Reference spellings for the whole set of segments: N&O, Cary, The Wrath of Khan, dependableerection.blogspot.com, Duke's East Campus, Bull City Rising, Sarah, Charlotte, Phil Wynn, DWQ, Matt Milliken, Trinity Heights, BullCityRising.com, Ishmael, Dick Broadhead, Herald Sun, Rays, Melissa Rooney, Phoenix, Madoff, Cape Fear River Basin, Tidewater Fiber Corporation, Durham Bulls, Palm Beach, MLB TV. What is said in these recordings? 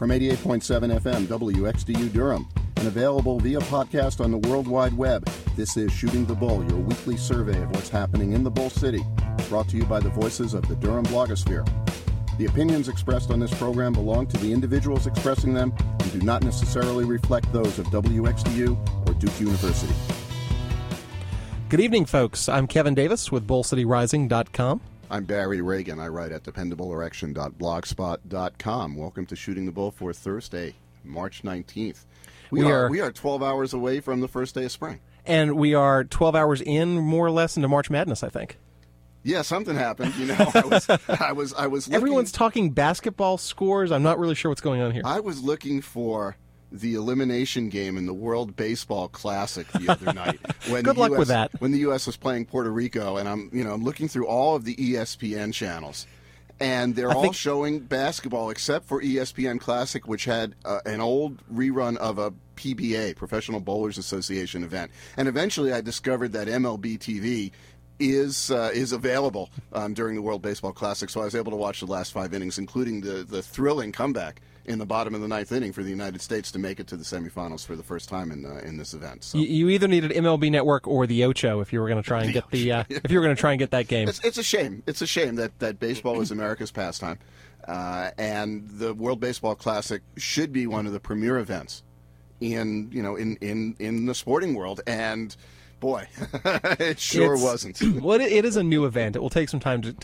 from 88.7 FM WXDU Durham and available via podcast on the World Wide Web. This is Shooting the Bull, your weekly survey of what's happening in the Bull City, brought to you by the voices of the Durham blogosphere. The opinions expressed on this program belong to the individuals expressing them and do not necessarily reflect those of WXDU or Duke University. Good evening, folks. I'm Kevin Davis with BullCityRising.com. I'm Barry Reagan. I write at dependableerection.blogspot.com. Welcome to Shooting the Bull for Thursday, March 19th. We are 12 hours away from the first day of spring. And we are 12 hours in, more or less, into March Madness, I think. Yeah, something happened. You know, I was looking. Everyone's talking basketball scores. I'm not really sure what's going on here. I was looking for the elimination game in the World Baseball Classic the other night. When the U.S. was playing Puerto Rico, and I'm looking through all of the ESPN channels, and they're all showing basketball except for ESPN Classic, which had an old rerun of a PBA, Professional Bowlers Association event. And eventually I discovered that MLB TV is available during the World Baseball Classic, so I was able to watch the last 5 innings, including the thrilling comeback in the bottom of the 9th inning for the United States to make it to the semifinals for the first time in this event. So. You either needed MLB Network or the Ocho if you were going to try and get if you were going to try and get that game. It's a shame. It's a shame that baseball is America's pastime, and the World Baseball Classic should be one of the premier events in the sporting world. And boy, it wasn't. Well, it is a new event. It will take some time to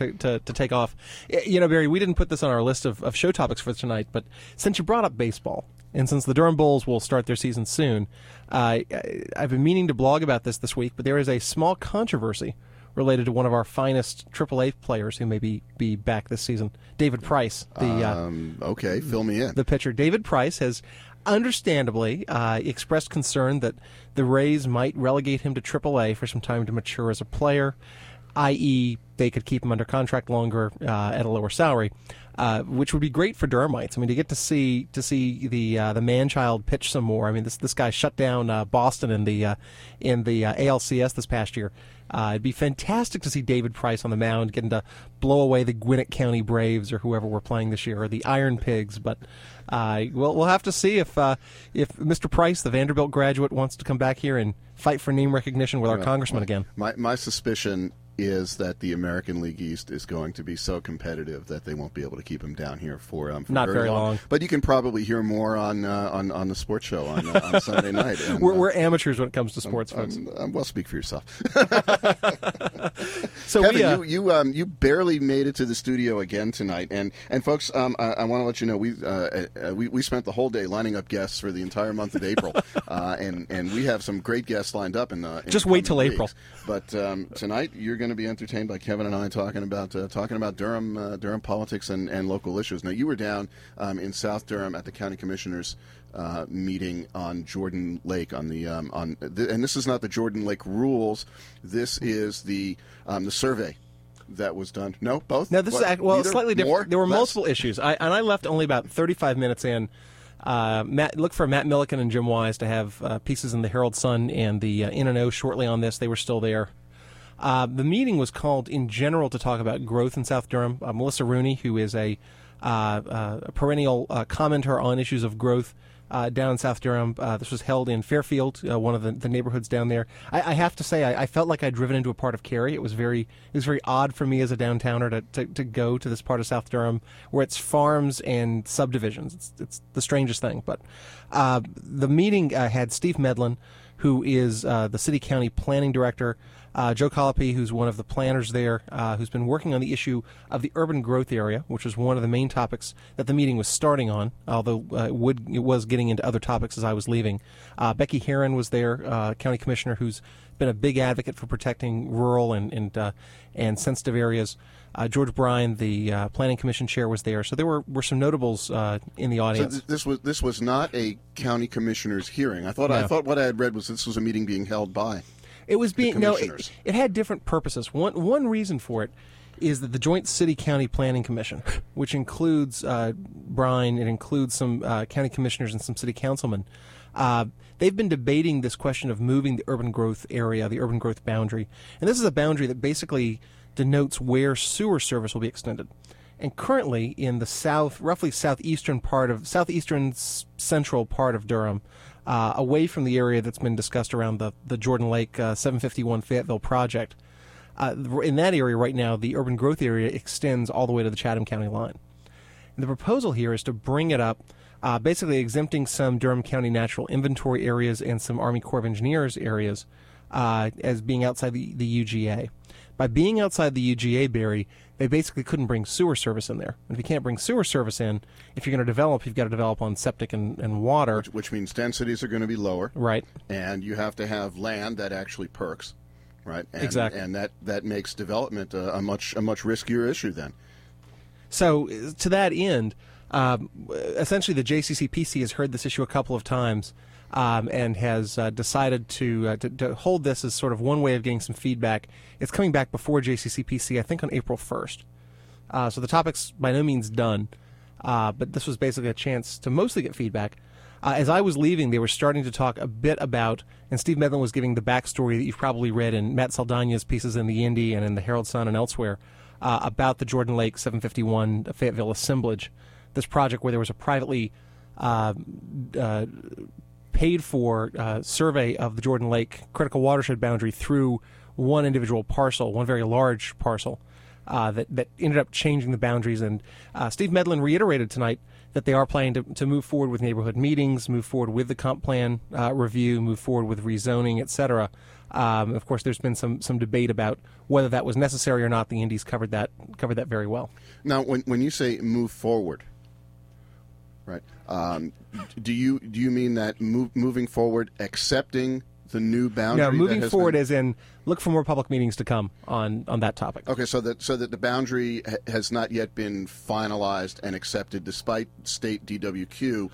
take off. You know, Barry, we didn't put this on our list of show topics for tonight, but since you brought up baseball, and since the Durham Bulls will start their season soon, I've been meaning to blog about this week, but there is a small controversy related to one of our finest AAA players who may be back this season, David Price. Okay, fill me in. The pitcher, David Price, has understandably expressed concern that the Rays might relegate him to AAA for some time to mature as a player, i.e. they could keep him under contract longer at a lower salary, which would be great for Durhamites. I mean, to get to see the man-child pitch some more. I mean, this guy shut down Boston in the ALCS this past year. It'd be fantastic to see David Price on the mound, getting to blow away the Gwinnett County Braves or whoever we're playing this year, or the Iron Pigs. But we'll have to see if Mr. Price, the Vanderbilt graduate, wants to come back here and fight for name recognition with our congressman again. My suspicion is that the American League East is going to be so competitive that they won't be able to keep him down here for not very long. But you can probably hear more on the sports show on Sunday night. And, we're amateurs when it comes to sports. Well, speak for yourself. So Kevin, you barely made it to the studio again tonight, and folks, I want to let you know we spent the whole day lining up guests for the entire month of April, and we have some great guests lined up. Just wait till April. But tonight you're going to be entertained by Kevin and I talking about Durham politics and local issues. Now, you were down in South Durham at the county commissioners meeting on Jordan Lake and this is not the Jordan Lake rules. This is the survey that was done. No, both. No, this is slightly different. More? There were multiple issues. I left only about 35 minutes in. Look for Matt Milliken and Jim Wise to have pieces in the Herald Sun and the N&O shortly on this. They were still there. The meeting was called in general to talk about growth in South Durham. Melissa Rooney, who is a perennial commenter on issues of growth down in South Durham. This was held in Fairfield, one of the neighborhoods down there. I have to say, I felt like I'd driven into a part of Cary. It was very odd for me as a downtowner to go to this part of South Durham where it's farms and subdivisions. It's the strangest thing. But the meeting had Steve Medlin, who is the city-county planning director, Joe Colopy, who's one of the planners there, who's been working on the issue of the urban growth area, which was one of the main topics that the meeting was starting on, although it was getting into other topics as I was leaving. Becky Heron was there, county commissioner, who's been a big advocate for protecting rural and sensitive areas. George Bryan, the planning commission chair, was there. So there were some notables in the audience. So this was not a county commissioner's hearing. I thought what I had read was this was a meeting being held by. It was being it had different purposes. One reason for it is that the Joint City County Planning Commission, which includes Bryan, it includes some county commissioners and some city councilmen. They've been debating this question of moving the urban growth area, the urban growth boundary. And this is a boundary that basically denotes where sewer service will be extended. and currently in the southeastern central part of Durham, away from the area that's been discussed around the Jordan Lake 751 Fayetteville project. In that area right now, the urban growth area extends all the way to the Chatham County line. And the proposal here is to bring it up, basically exempting some Durham County Natural Inventory areas and some Army Corps of Engineers areas as being outside the UGA. By being outside the UGA, Barry, they basically couldn't bring sewer service in there. And if you can't bring sewer service in, if you're going to develop, you've got to develop on septic and water. Which means densities are going to be lower. Right. And you have to have land that actually perks. Right. And, exactly. And that makes development a much riskier issue then. So to that end, essentially the JCCPC has heard this issue a couple of times and has decided to hold this as sort of one way of getting some feedback. It's coming back before JCCPC, I think, on April 1st. So the topic's by no means done, but this was basically a chance to mostly get feedback. As I was leaving, they were starting to talk a bit about, and Steve Medlin was giving the backstory that you've probably read in Matt Saldana's pieces in the Indy and in the Herald Sun and elsewhere, about the Jordan Lake 751 Fayetteville assemblage, this project where there was a privately paid-for survey of the Jordan Lake critical watershed boundary through one individual parcel, one very large parcel, that ended up changing the boundaries. And Steve Medlin reiterated tonight that they are planning to move forward with neighborhood meetings, move forward with the comp plan review, move forward with rezoning, et cetera. Of course, there's been some debate about whether that was necessary or not. The Indies covered that very well. Now, when you say move forward, right? Do you mean that moving forward, accepting the new boundary? No, moving forward as in look for more public meetings to come on that topic. Okay, so that the boundary has not yet been finalized and accepted, despite state DWQ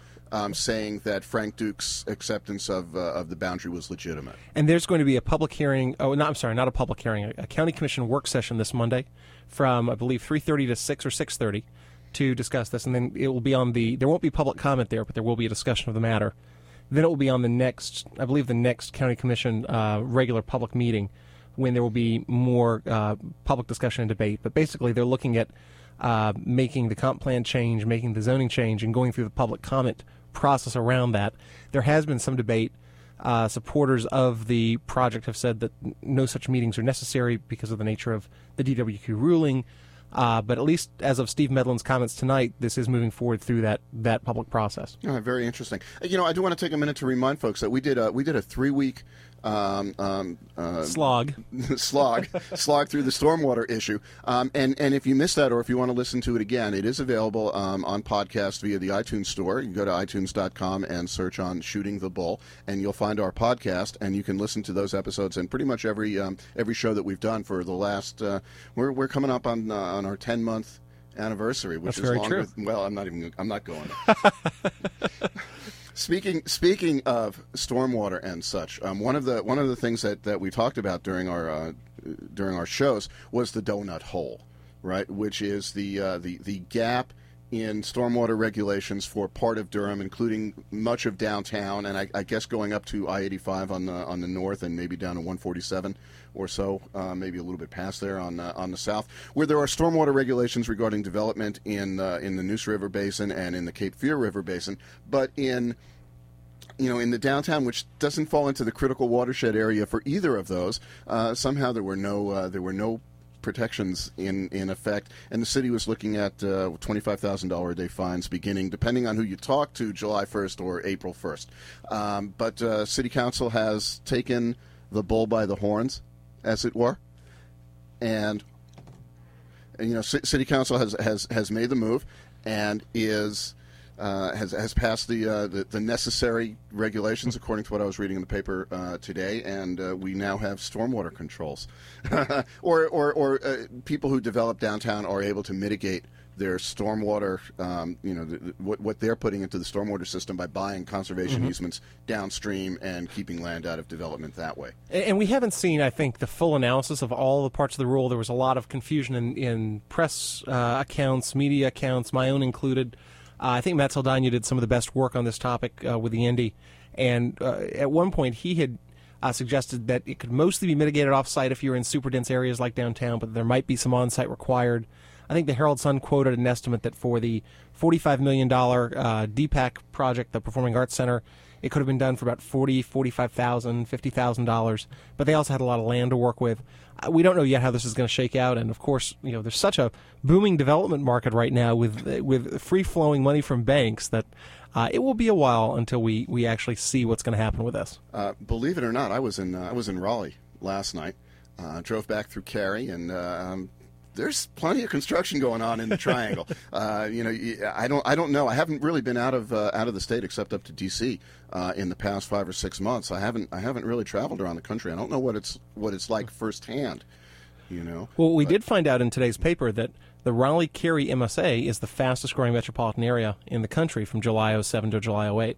saying that Frank Duke's acceptance of the boundary was legitimate. And there's going to be a public hearing. Oh, no, I'm sorry, not a public hearing. A county commission work session this Monday, from I believe 3:30 to 6 or 6:30, to discuss this. And then it will be on the. There won't be public comment there, but there will be a discussion of the matter. Then it will be on the next county commission regular public meeting, when there will be more public discussion and debate. But basically, they're looking at making the comp plan change, making the zoning change, and going through the public comment process around that. There has been some debate. Supporters of the project have said that no such meetings are necessary because of the nature of the DWQ ruling. But at least as of Steve Medlin's comments tonight, this is moving forward through that public process. Oh, very interesting. You know, I do want to take a minute to remind folks that we did a 3-week slog through the stormwater issue. And if you missed that, or if you want to listen to it again, it is available on podcast via the iTunes store. You can go to iTunes.com and search on Shooting the Bull, and you'll find our podcast, and you can listen to those episodes and pretty much every show that we've done for the last. We're coming up on our 10-month anniversary, which is longer. True. Well, I'm not going. Speaking of stormwater and such, one of the things that we talked about during our shows was the donut hole, right? Which is the gap in stormwater regulations for part of Durham, including much of downtown, and I guess going up to I-85 on the north, and maybe down to 147 or so, maybe a little bit past there on the south, where there are stormwater regulations regarding development in the Neuse River Basin and in the Cape Fear River Basin, but in the downtown, which doesn't fall into the critical watershed area for either of those, somehow there were no protections in effect, and the city was looking at $25,000 a day fines beginning, depending on who you talk to, July 1st or April 1st. But City Council has taken the bull by the horns, as it were, and City Council has made the move and is has passed the necessary regulations, according to what I was reading in the paper today, and we now have stormwater controls, or people who develop downtown are able to mitigate their stormwater, what they're putting into the stormwater system by buying conservation easements downstream and keeping land out of development that way. And we haven't seen, I think, the full analysis of all the parts of the rule. There was a lot of confusion in press accounts, media accounts, my own included. I think Matt Saldana did some of the best work on this topic with the Indy, and at one point he had suggested that it could mostly be mitigated off-site if you're in super dense areas like downtown, but there might be some on-site required. I think the Herald Sun quoted an estimate that for the $45 million DPAC project, the Performing Arts Center, it could have been done for about $40,000, $45,000, $50,000, but they also had a lot of land to work with. We don't know yet how this is going to shake out, and of course, you know, there's such a booming development market right now with free-flowing money from banks that it will be a while until we actually see what's going to happen with this. Believe it or not, I was in Raleigh last night. Drove back through Cary, and there's plenty of construction going on in the Triangle. I don't know. I haven't really been out of the state except up to D.C. In the past 5 or 6 months. I haven't really traveled around the country. I don't know what it's like firsthand. You know. Well, we did find out in today's paper that the Raleigh-Cary MSA is the fastest growing metropolitan area in the country from July 07 to July 08,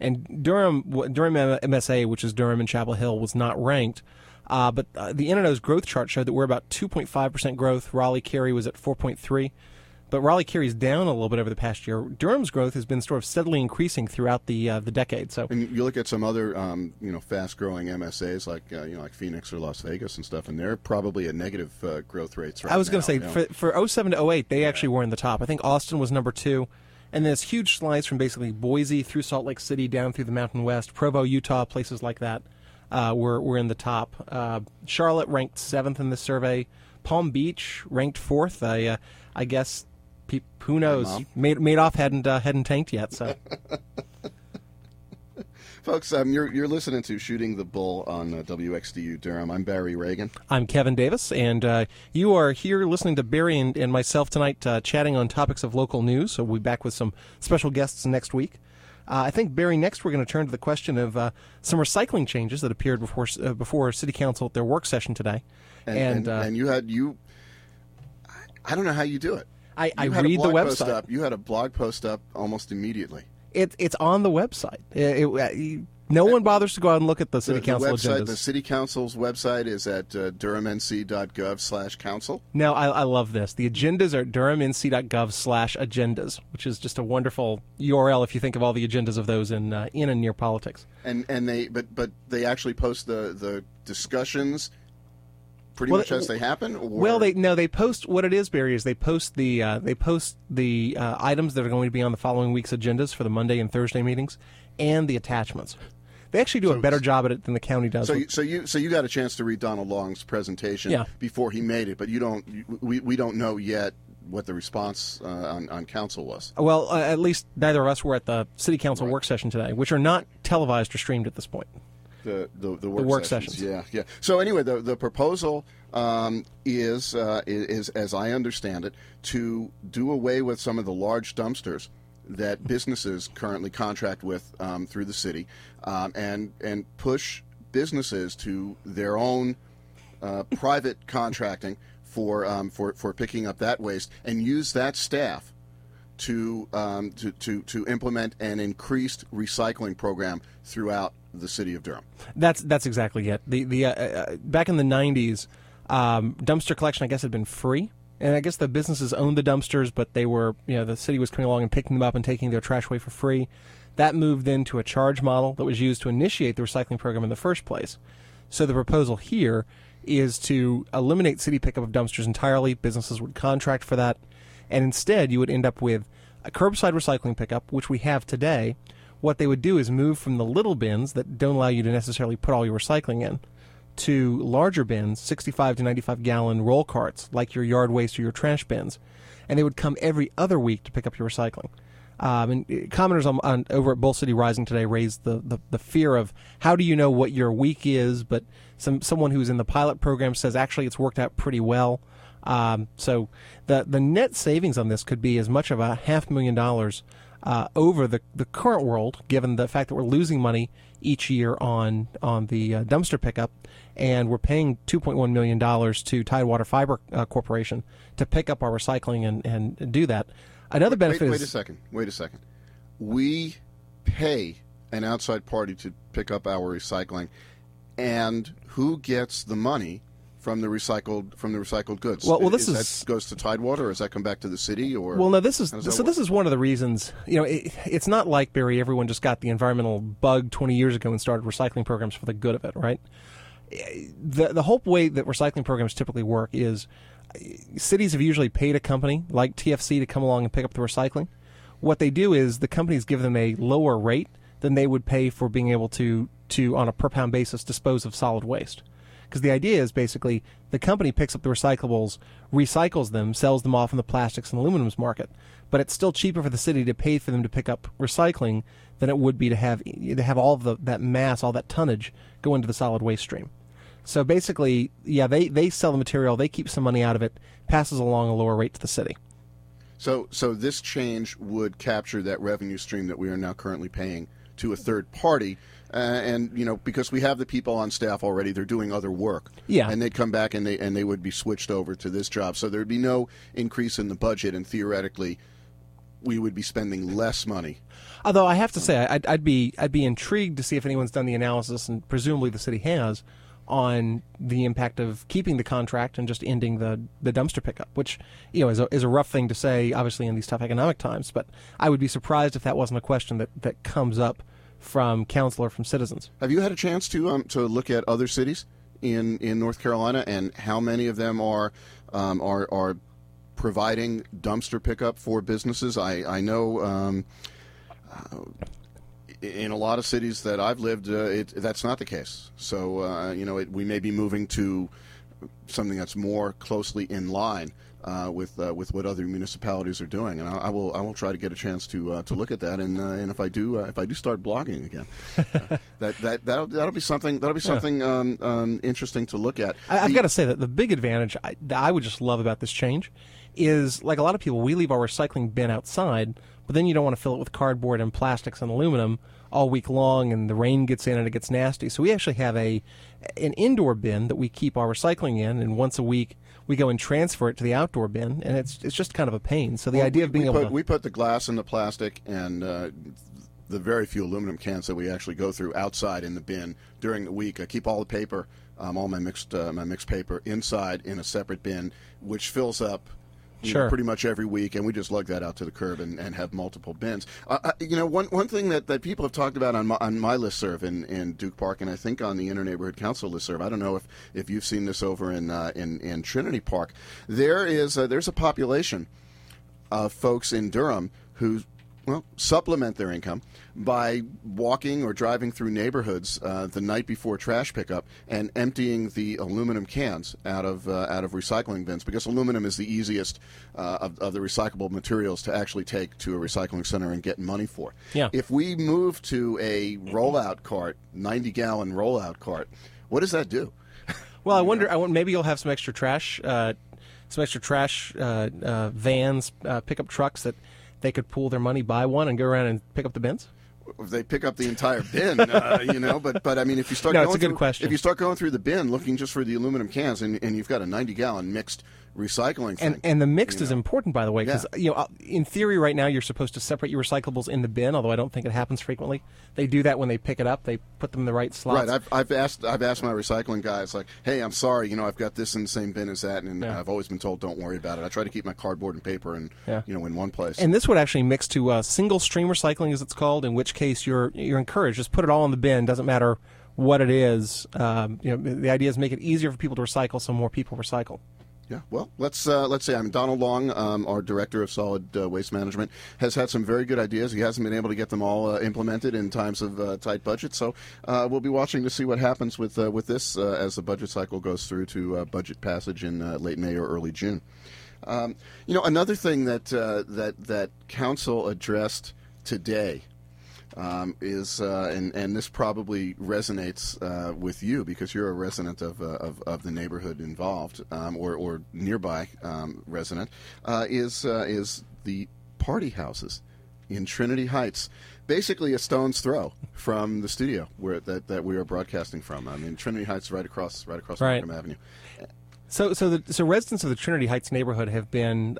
and Durham MSA, which is Durham and Chapel Hill, was not ranked. But the N&O's growth chart showed that we're about 2.5% growth. Raleigh-Cary was at 4.3%. But Raleigh-Cary's down a little bit over the past year. Durham's growth has been sort of steadily increasing throughout the decade. So, and you look at some other fast-growing MSAs like Phoenix or Las Vegas and stuff, and they're probably at negative growth rates right now. I was going to say, for 07 to 08, they actually were in the top. I think Austin was number 2. And there's huge slides from basically Boise through Salt Lake City, down through the Mountain West, Provo, Utah, places like that. We're in the top. Charlotte ranked 7th in the survey. Palm Beach ranked 4th. I guess, who knows? Madoff hadn't tanked yet. So, folks, you're listening to Shooting the Bull on WXDU Durham. I'm Barry Reagan. I'm Kevin Davis, and you are here listening to Barry and myself tonight, chatting on topics of local news. So we'll be back with some special guests next week. I think, Barry, next we're going to turn to the question of some recycling changes that appeared before City Council at their work session today. And I don't know how you do it. I read the website. You had a blog post up almost immediately. It's on the website. No one bothers to go out and look at the City Council agendas. The City Council's website is at durhamnc.gov/council. Now, I love this. The agendas are at durhamnc.gov/agendas, which is just a wonderful URL if you think of all the agendas of those in and near politics. But they actually post the discussions pretty much as they happen. Or? Well, they post what it is, Barry. Is they post the items that are going to be on the following week's agendas for the Monday and Thursday meetings, and the attachments. They actually do a better job at it than the county does. So you got a chance to read Donald Long's presentation before he made it, but you don't. We don't know yet what the response on council was. Well, at least neither of us were at the City Council work session today, which are not televised or streamed at this point. The work sessions. Yeah. So anyway, the proposal is, as I understand it, to do away with some of the large dumpsters that businesses currently contract with through the city, and push businesses to their own private contracting for picking up that waste, and use that staff to implement an increased recycling program throughout the city of Durham. That's exactly it. The back in the 90s, dumpster collection, I guess, had been free. And I guess the businesses owned the dumpsters, but they were, the city was coming along and picking them up and taking their trash away for free. That moved then to a charge model that was used to initiate the recycling program in the first place. So the proposal here is to eliminate city pickup of dumpsters entirely. Businesses would contract for that. And instead, you would end up with a curbside recycling pickup, which we have today. What they would do is move from the little bins that don't allow you to necessarily put all your recycling in, to larger bins, 65 to 95 gallon roll carts, like your yard waste or your trash bins, and they would come every other week to pick up your recycling. And commenters over at Bull City Rising today raised the fear of, how do you know what your week is? But someone who's in the pilot program says actually it's worked out pretty well. So the net savings on this could be as much as a $500,000 over the current world, given the fact that we're losing money each year on the dumpster pickup, and we're paying $2.1 million to Tidewater Fiber Corporation to pick up our recycling and do that. Another benefit is... Wait a second. We pay an outside party to pick up our recycling, and who gets the money from the recycled goods? Well, this goes to Tidewater, or does that come back to the city? Or this is one of the reasons. It's not like, Barry, everyone just got the environmental bug 20 years ago and started recycling programs for the good of it, right? The whole way that recycling programs typically work is cities have usually paid a company like TFC to come along and pick up the recycling. What they do is the companies give them a lower rate than they would pay for being able to on a per-pound basis, dispose of solid waste. Because the idea is basically the company picks up the recyclables, recycles them, sells them off in the plastics and aluminums market. But it's still cheaper for the city to pay for them to pick up recycling than it would be to have all of that mass, all that tonnage, go into the solid waste stream. So basically, yeah, they sell the material, they keep some money out of it, passes along a lower rate to the city. So this change would capture that revenue stream that we are now currently paying to a third party, and you know, because we have the people on staff already, they're doing other work. Yeah, and they'd come back and they would be switched over to this job. So there'd be no increase in the budget, and theoretically, we would be spending less money. Although I have to say, I'd be intrigued to see if anyone's done the analysis, and presumably the city has, on the impact of keeping the contract and just ending the dumpster pickup, which you know is a rough thing to say, obviously, in these tough economic times. But I would be surprised if that wasn't a question that comes up from council or from citizens. Have you had a chance to look at other cities in North Carolina and how many of them are providing dumpster pickup for businesses? I know. In a lot of cities that I've lived, that's not the case. So, we may be moving to something that's more closely in line with what other municipalities are doing. And I will try to get a chance to look at that. And if I do start blogging again, that'll be something. That'll be something interesting to look at. I've got to say that the big advantage I would just love about this change is, like a lot of people, we leave our recycling bin outside. But then you don't want to fill it with cardboard and plastics and aluminum all week long, and the rain gets in and it gets nasty. So we actually have an indoor bin that we keep our recycling in, and once a week we go and transfer it to the outdoor bin, and it's just kind of a pain. So the idea of being able to... We put the glass and the plastic and the very few aluminum cans that we actually go through outside in the bin during the week. I keep all the paper, all my mixed paper, inside in a separate bin, which fills up pretty much every week, and we just lug that out to the curb and have multiple bins. One thing that people have talked about on my listserv in Duke Park, and I think on the Inter-Neighborhood Council listserv, I don't know if you've seen this over in Trinity Park, there's a population of folks in Durham who supplement their income by walking or driving through neighborhoods the night before trash pickup and emptying the aluminum cans out of recycling bins, because aluminum is the easiest of the recyclable materials to actually take to a recycling center and get money for. Yeah. If we move to a rollout cart, 90-gallon rollout cart, what does that do? Well, I wonder, maybe you'll have some extra trash, vans, pickup trucks that they could pool their money, buy one, and go around and pick up the bins? They pick up the entire bin, But I mean, if you start going through the bin looking just for the aluminum cans, and you've got a 90-gallon mixed recycling thing, and the mixed is important, by the way, because in theory, right now you're supposed to separate your recyclables in the bin. Although I don't think it happens frequently. They do that when they pick it up. They put them in the right slots. Right. I've asked my recycling guys, like, hey, I'm sorry, I've got this in the same bin as that, and I've always been told don't worry about it. I try to keep my cardboard and paper in one place. And this would actually mix to single stream recycling, as it's called, in which case you're encouraged. Just put it all in the bin. Doesn't matter what it is. The idea is make it easier for people to recycle, so more people recycle. Yeah, well, let's say Donald Long, our director of solid waste management, has had some very good ideas. He hasn't been able to get them all implemented in times of tight budget. So we'll be watching to see what happens with this as the budget cycle goes through to budget passage in late May or early June. Another thing that council addressed today is and this probably resonates with you because you're a resident of the neighborhood involved or nearby resident is the party houses in Trinity Heights, basically a stone's throw from the studio where that we are broadcasting from. I mean, Trinity Heights right across Markham Avenue. So residents of the Trinity Heights neighborhood have been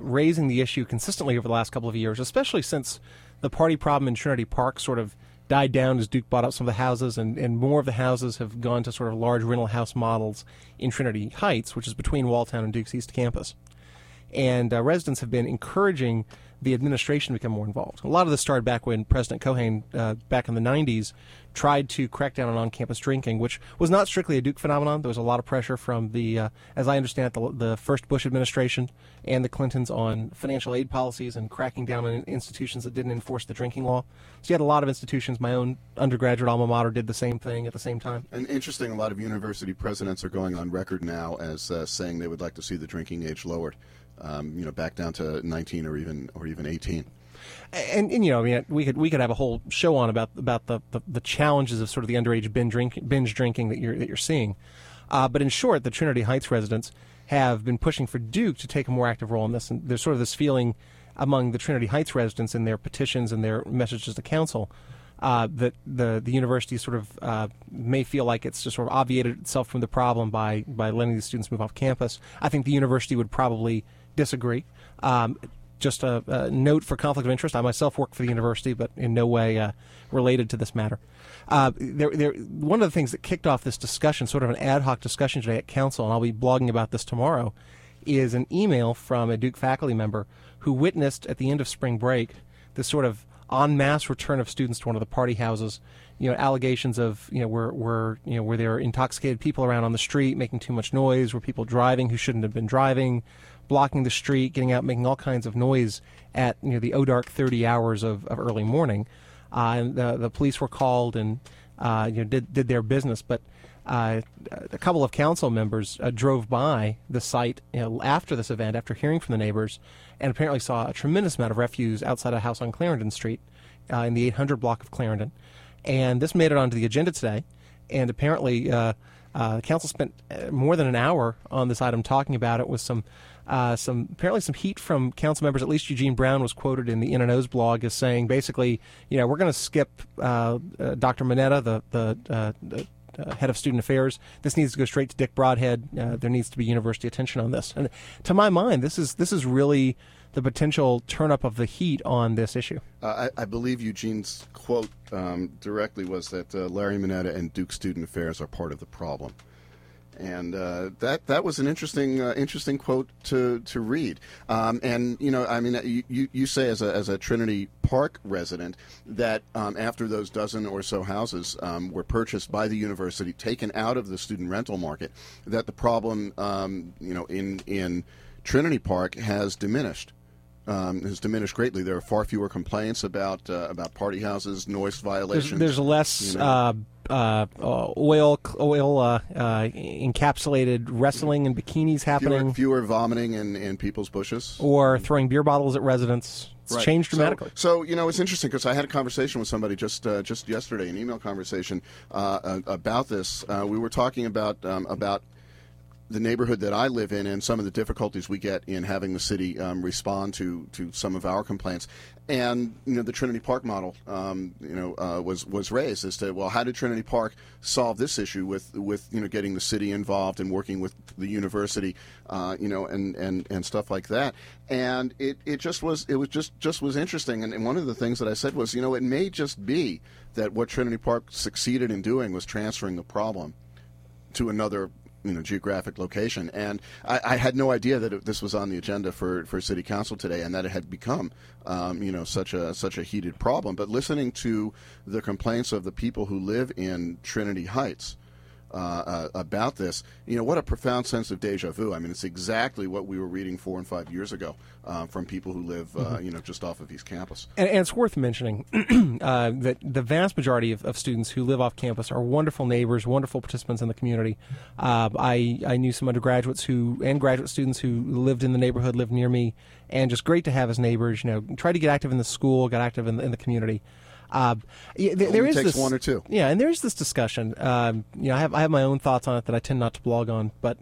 raising the issue consistently over the last couple of years, especially since the party problem in Trinity Park sort of died down as Duke bought up some of the houses, and more of the houses have gone to sort of large rental house models in Trinity Heights, which is between Waltham and Duke's East Campus. And residents have been encouraging the administration become more involved. A lot of this started back when President Cohen, back in the 90s, tried to crack down on on-campus drinking, which was not strictly a Duke phenomenon. There was a lot of pressure from the, as I understand it, the first Bush administration and the Clintons on financial aid policies and cracking down on institutions that didn't enforce the drinking law. So you had a lot of institutions. My own undergraduate alma mater did the same thing at the same time. And interesting, a lot of university presidents are going on record now as saying they would like to see the drinking age lowered. You know, back down to 19 or even 18. And you know, I mean, we could have a whole show on about the challenges of sort of the underage binge drinking that you're seeing. But in short, the Trinity Heights residents have been pushing for Duke to take a more active role in this, and there's sort of this feeling among the Trinity Heights residents in their petitions and their messages to council that the university sort of may feel like it's just sort of obviated itself from the problem by letting the students move off campus. I think the university would probably disagree. Just a note for conflict of interest. I myself work for the university, but in no way related to this matter. One of the things that kicked off this discussion, sort of an ad hoc discussion today at council, and I'll be blogging about this tomorrow, is an email from a Duke faculty member who witnessed at the end of spring break this sort of en masse return of students to one of the party houses. You know, allegations of, you know, where there are intoxicated people around on the street making too much noise, were people driving who shouldn't have been driving, blocking the street, getting out, making all kinds of noise at, you know, the dark 30 hours of early morning. And the police were called and you know, did their business. But a couple of council members drove by the site, you know, after this event, after hearing from the neighbors, and apparently saw a tremendous amount of refuse outside a house on Clarendon Street in the 800 block of Clarendon. And this made it onto the agenda today. And apparently the council spent more than an hour on this item talking about it with some heat from council members. At least Eugene Brown was quoted in the N&O's blog as saying, basically, you know, we're going to skip Dr. Mineta, the head of student affairs. This needs to go straight to Dick Broadhead. There needs to be university attention on this. And to my mind, this is really the potential turn-up of the heat on this issue. I believe Eugene's quote directly was that Larry Mineta and Duke Student Affairs are part of the problem. And that was an interesting quote to read. And, you know, I mean, you say as a Trinity Park resident that after those dozen or so houses were purchased by the university, taken out of the student rental market, that the problem, you know, in Trinity Park has diminished. Has diminished greatly. There are far fewer complaints about party houses, noise violations. There's less, you know, oil encapsulated wrestling and bikinis happening. Fewer vomiting in people's bushes. Or throwing beer bottles at residents. It's right. Changed dramatically. So, you know, it's interesting because I had a conversation with somebody just yesterday, an email conversation about this. We were talking about the neighborhood that I live in and some of the difficulties we get in having the city respond to some of our complaints. And, you know, the Trinity Park model, you know, was raised as to, well, how did Trinity Park solve this issue with you know, getting the city involved and working with the university, you know, and stuff like that. And it was interesting. And one of the things that I said was, you know, it may just be that what Trinity Park succeeded in doing was transferring the problem to another, you know, geographic location. And I had no idea that this was on the agenda for City Council today and that it had become, you know, such a heated problem. But listening to the complaints of the people who live in Trinity Heights about this, you know, what a profound sense of deja vu. I mean, it's exactly what we were reading 4 and 5 years ago from people who live, you know, just off of East Campus. And it's worth mentioning that the vast majority of students who live off campus are wonderful neighbors, wonderful participants in the community. I knew some undergraduates and graduate students who lived in the neighborhood, lived near me, and just great to have as neighbors. You know, tried to get active in the school, got active in the community. There is this one or two. Yeah, and there is this discussion. You know, I have my own thoughts on it that I tend not to blog on, but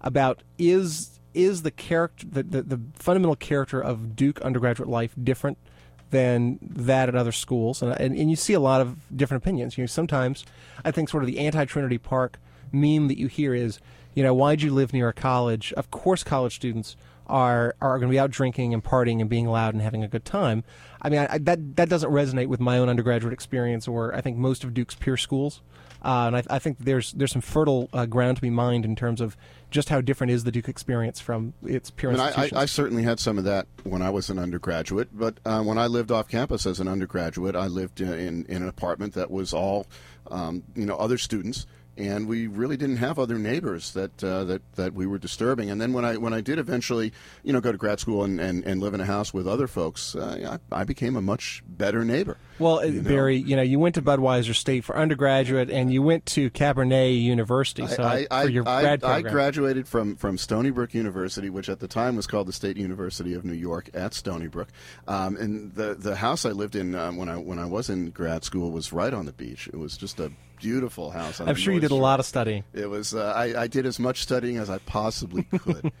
about is the character, the fundamental character of Duke undergraduate life different than that at other schools, and you see a lot of different opinions. You know, sometimes I think sort of the anti-Trinity Park meme that you hear is, you know, why'd you live near a college? Of course college students are going to be out drinking and partying and being loud and having a good time. I mean, that doesn't resonate with my own undergraduate experience or I think most of Duke's peer schools. And I think there's some fertile ground to be mined in terms of just how different is the Duke experience from its peer institutions. I certainly had some of that when I was an undergraduate, but when I lived off campus as an undergraduate, I lived in an apartment that was all other students. And we really didn't have other neighbors that we were disturbing. And then when I did eventually, go to grad school and live in a house with other folks, I became a much better neighbor. Well, Barry, you went to Budweiser State for undergraduate, and you went to Cabernet University. So I graduated from Stony Brook University, which at the time was called the State University of New York at Stony Brook. And the house I lived in when I was in grad school was right on the beach. It was just a beautiful house. I'm sure you did a lot of studying. It was I did as much studying as I possibly could,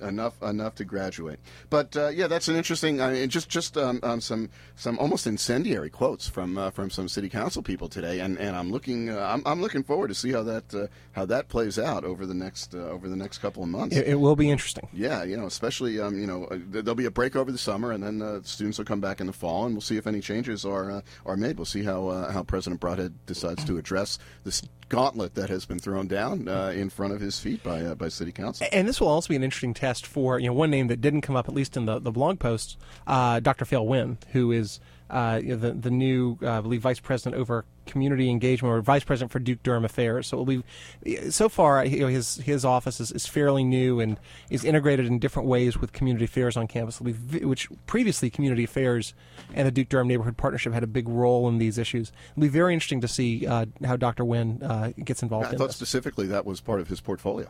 enough to graduate. But that's an interesting. I mean, just some almost incendiary quotes from some city council people today, and I'm looking forward to see how that plays out over the next couple of months. It will be interesting. Yeah, especially there'll be a break over the summer, and then students will come back in the fall, and we'll see if any changes are made. We'll see how President Broadhead decides to address this gauntlet that has been thrown down in front of his feet by city council. And this will also be an interesting test for one name that didn't come up, at least in the blog posts, Dr. Phil Wynn, who is the new, I believe, vice president over community engagement or vice president for Duke Durham Affairs. So it'll be, so far, his office is fairly new and is integrated in different ways with community affairs on campus, which previously community affairs and the Duke Durham Neighborhood Partnership had a big role in these issues. It'll be very interesting to see how Dr. Wynn gets involved in this. I thought specifically that was part of his portfolio.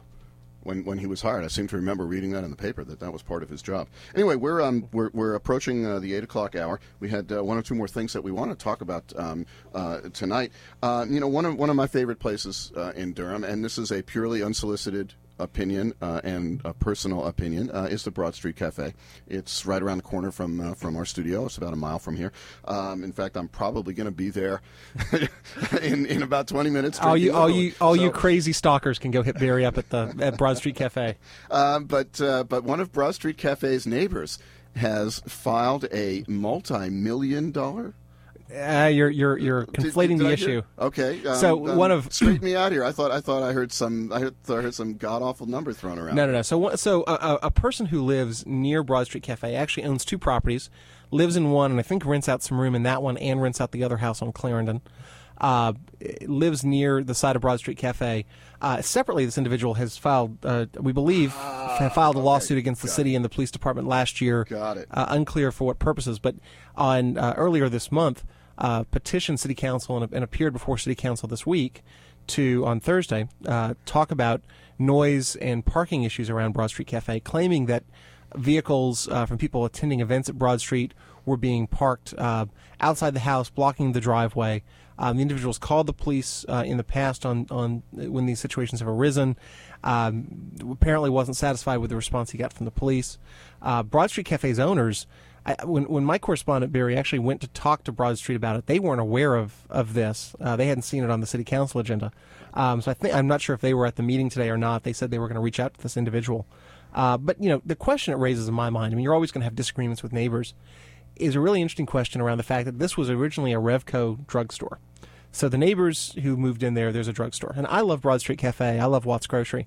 When he was hired, I seem to remember reading that in the paper that was part of his job. Anyway, we're approaching the 8 o'clock hour. We had one or two more things that we want to talk about tonight. One of my favorite places in Durham, and this is a purely unsolicited opinion and a personal opinion, is the Broad Street Cafe. It's right around the corner from our studio. It's about a mile from here. In fact, I'm probably going to be there in about 20 minutes. You crazy stalkers can go hit Barry up at Broad Street Cafe. But one of Broad Street Cafe's neighbors has filed a multi-million-dollar. You're conflating the issue. Okay, so one of straighten me out here. I thought I heard some god awful number thrown around. No. So a person who lives near Broad Street Cafe actually owns two properties, lives in one, and I think rents out some room in that one, and rents out the other house on Clarendon. Lives near the side of Broad Street Cafe. Separately, this individual has filed, a lawsuit against the city and the police department last year. Got it. Unclear for what purposes, but on earlier this month, petitioned City Council and appeared before City Council this week on Thursday, talk about noise and parking issues around Broad Street Cafe, claiming that vehicles from people attending events at Broad Street were being parked outside the house, blocking the driveway. The individuals called the police in the past on when these situations have arisen. Apparently wasn't satisfied with the response he got from the police. Broad Street Cafe's owners, when my correspondent Barry actually went to talk to Broad Street about it, they weren't aware of this. They hadn't seen it on the city council agenda. So I'm not sure if they were at the meeting today or not. They said they were going to reach out to this individual. But, the question it raises in my mind, you're always going to have disagreements with neighbors, is a really interesting question around the fact that this was originally a Revco drugstore. So the neighbors who moved in there's a drugstore. And I love Broad Street Cafe. I love Watts Grocery.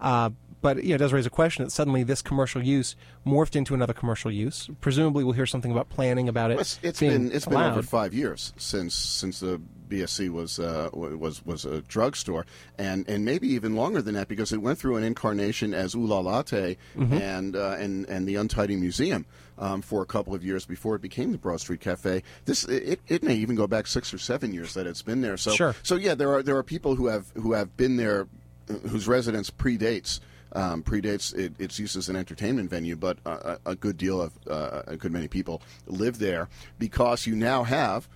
But it does raise a question that suddenly this commercial use morphed into another commercial use. Presumably we'll hear something about planning about it. It's been over 5 years since the BSC was a drugstore, and maybe even longer than that because it went through an incarnation as Ooh La Latte and the Untidy Museum for a couple of years before it became the Broad Street Cafe. It may even go back 6 or 7 years that it's been there. So sure. So yeah, there are people who have been there whose residence predates its use as an entertainment venue, but a good many people live there because you now have.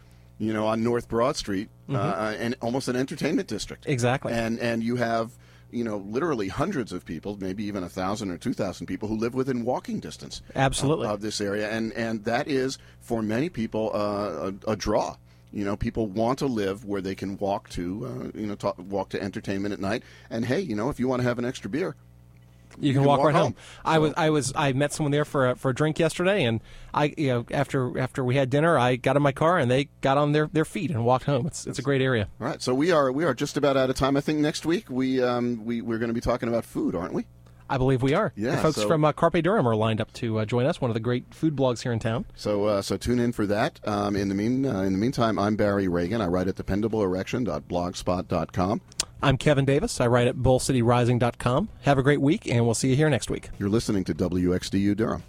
On North Broad Street, and almost an entertainment district. Exactly. And you have, literally hundreds of people, maybe even 1,000 or 2,000 people who live within walking distance. Absolutely. Of this area. And that is, for many people, a draw You know, people want to live where they can walk to, walk to entertainment at night. And hey, you know, if you want to have an extra beer, you can walk right home. I met someone there for a drink yesterday, and I, you know, after we had dinner, I got in my car and they got on their feet and walked home. It's a great area. All right, so we are just about out of time. I think next week we're going to be talking about food, aren't we? I believe we are. Yeah, the folks from Carpe Durham are lined up to join us, one of the great food blogs here in town. So tune in for that. In the meantime, I'm Barry Reagan. I write at dependableerection.blogspot.com. I'm Kevin Davis. I write at BullCityRising.com. Have a great week, and we'll see you here next week. You're listening to WXDU Durham.